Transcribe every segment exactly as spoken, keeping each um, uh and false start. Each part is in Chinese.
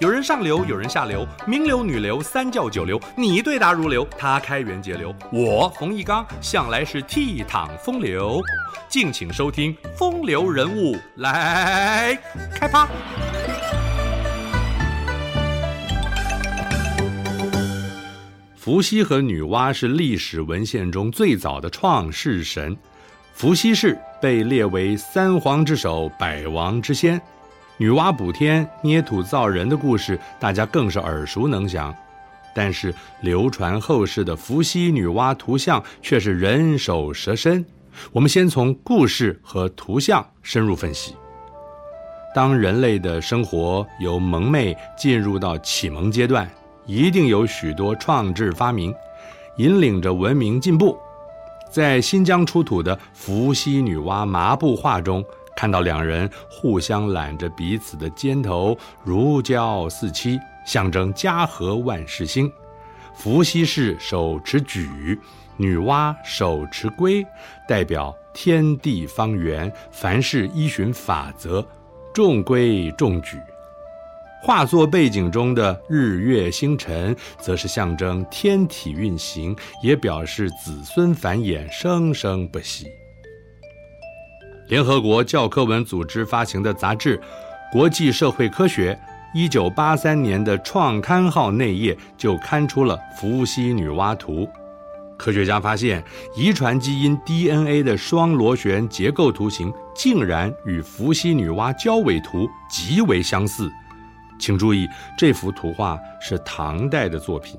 有人上流，有人下流，名流、女流、三教九流，你对答如流，他开源节流。我冯翊纲向来是倜傥风流。敬请收听《风流人物》，来开趴。伏羲和女娲是历史文献中最早的创世神。伏羲氏被列为三皇之首，百王之先。女娲补天捏土造人的故事大家更是耳熟能详，但是流传后世的伏羲女娲图像却是人手蛇身。我们先从故事和图像深入分析。当人类的生活由蒙昧进入到启蒙阶段，一定有许多创制发明引领着文明进步。在新疆出土的伏羲女娲麻布画中，看到两人互相揽着彼此的肩头，如胶似漆，象征家和万事兴。伏羲氏手持矩，女娲手持圭，代表天地方圆，凡事依循法则，重规重矩。画作背景中的日月星辰则是象征天体运行，也表示子孙繁衍，生生不息。联合国教科文组织发行的杂志《国际社会科学》一九八三年的创刊号内页就刊出了伏羲女娲图。科学家发现，遗传基因 D N A 的双螺旋结构图形竟然与伏羲女娲交尾图极为相似。请注意，这幅图画是唐代的作品。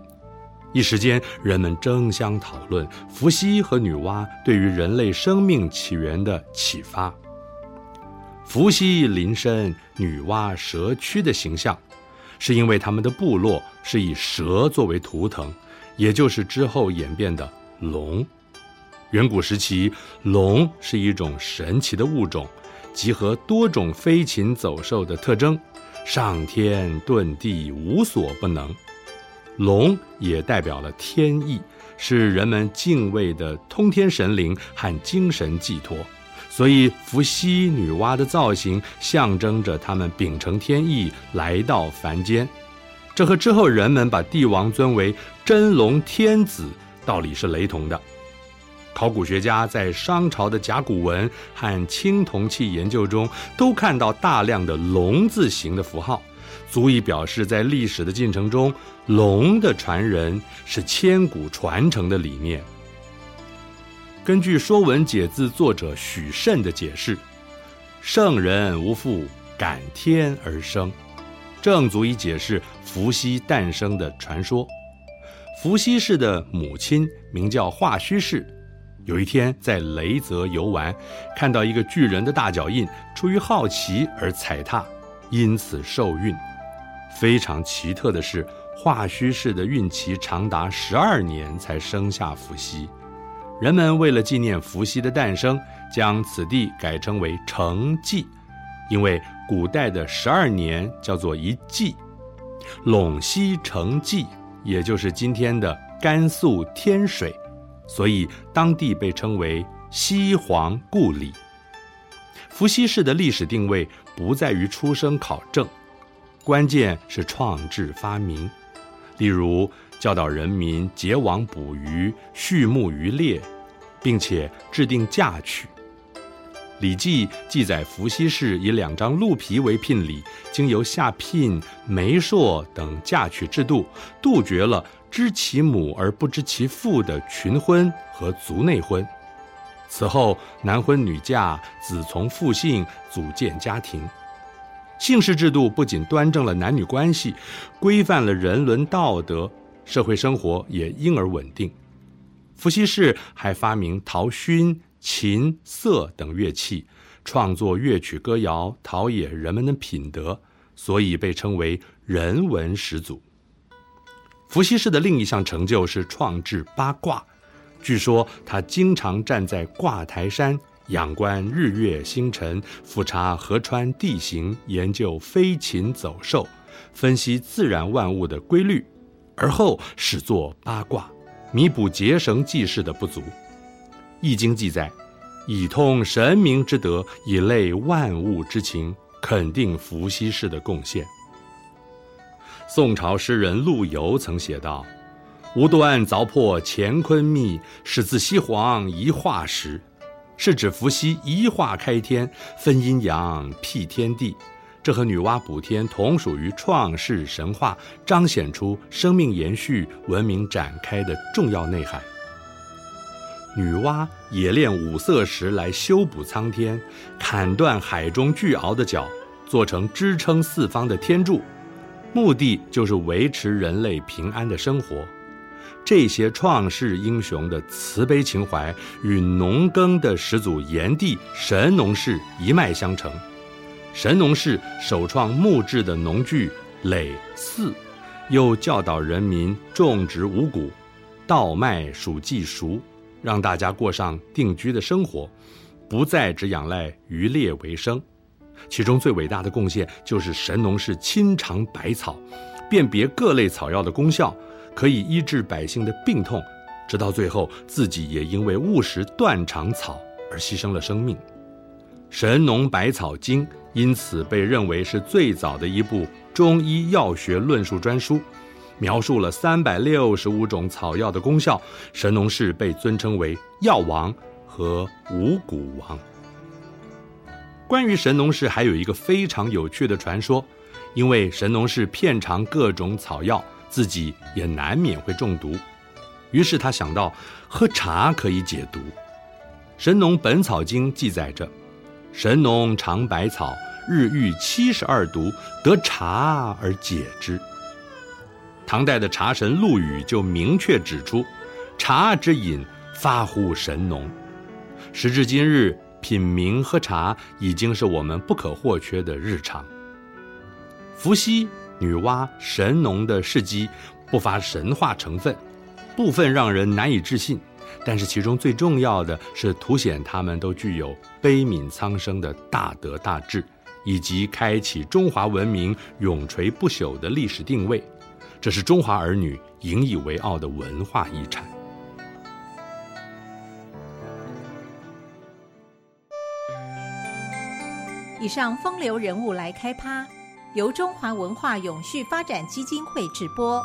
一时间，人们争相讨论伏羲和女娲对于人类生命起源的启发。伏羲临身，女娲蛇躯的形象，是因为他们的部落是以蛇作为图腾，也就是之后演变的龙。远古时期，龙是一种神奇的物种，集合多种飞禽走兽的特征，上天遁地，无所不能。龙也代表了天意，是人们敬畏的通天神灵和精神寄托，所以伏羲女娲的造型象征着他们秉承天意来到凡间。这和之后人们把帝王尊为真龙天子道理是雷同的。考古学家在商朝的甲骨文和青铜器研究中都看到大量的龙字形的符号，足以表示在历史的进程中，龙的传人是千古传承的理念。根据《说文解字》作者许慎的解释，圣人无父，感天而生，正足以解释伏羲诞生的传说。伏羲氏的母亲名叫华胥氏，有一天在雷泽游玩，看到一个巨人的大脚印，出于好奇而踩踏，因此受孕。非常奇特的是，华胥氏的孕期长达十二年才生下伏羲。人们为了纪念伏羲的诞生，将此地改称为成纪，因为古代的十二年叫做一纪。陇西成纪，也就是今天的甘肃天水，所以当地被称为西皇故里。伏羲氏的历史定位不在于出生考证，关键是创制发明，例如教导人民结网捕鱼、畜牧渔猎，并且制定嫁娶。《礼记》记载，伏羲氏以两张鹿皮为聘礼，经由下聘、媒妁等嫁娶制度，杜绝了知其母而不知其父的群婚和族内婚。此后，男婚女嫁，子从父姓，组建家庭。姓氏制度不仅端正了男女关系，规范了人伦道德，社会生活也因而稳定。伏羲氏还发明陶埙、琴、瑟等乐器，创作乐曲歌谣，陶冶人们的品德，所以被称为人文始祖。伏羲氏的另一项成就是创制八卦。据说他经常站在卦台山，仰观日月星辰，俯察河川地形，研究飞禽走兽，分析自然万物的规律，而后始作八卦，弥补结绳记事的不足。《易经》记载，以通神明之德，以类万物之情，肯定伏羲氏的贡献。宋朝诗人陆游曾写道：“无端凿破乾坤密，始自羲皇一化时。”是指伏羲一化开天，分阴阳，辟天地。这和女娲补天同属于创世神话，彰显出生命延续、文明展开的重要内涵。女娲冶炼五色石来修补苍天，砍断海中巨鳌的角，做成支撑四方的天柱，目的就是维持人类平安的生活。这些创世英雄的慈悲情怀与农耕的始祖炎帝神农氏一脉相承。神农氏首创木制的农具耒耜，又教导人民种植五谷、稻麦、黍稷、黍，让大家过上定居的生活，不再只仰赖渔猎为生。其中最伟大的贡献就是神农氏亲尝百草，辨别各类草药的功效，可以医治百姓的病痛，直到最后自己也因为误食断肠草而牺牲了生命。神农百草经因此被认为是最早的一部中医药学论述专书，描述了三百六十五种草药的功效。神农氏被尊称为药王和五谷王。关于神农氏还有一个非常有趣的传说，因为神农氏遍尝各种草药，自己也难免会中毒，于是他想到喝茶可以解毒。《神农本草经》记载着，神农尝百草，日遇七十二毒，得茶而解之。唐代的茶神陆羽就明确指出，茶之饮发乎神农。时至今日，品茗喝茶已经是我们不可或缺的日常。伏羲、女娲、神农的事迹不乏神话成分，部分让人难以置信，但是其中最重要的是凸显他们都具有悲悯苍生的大德大智，以及开启中华文明永垂不朽的历史定位。这是中华儿女引以为傲的文化遗产。以上风流人物来开趴，由中华文化永续发展基金会直播。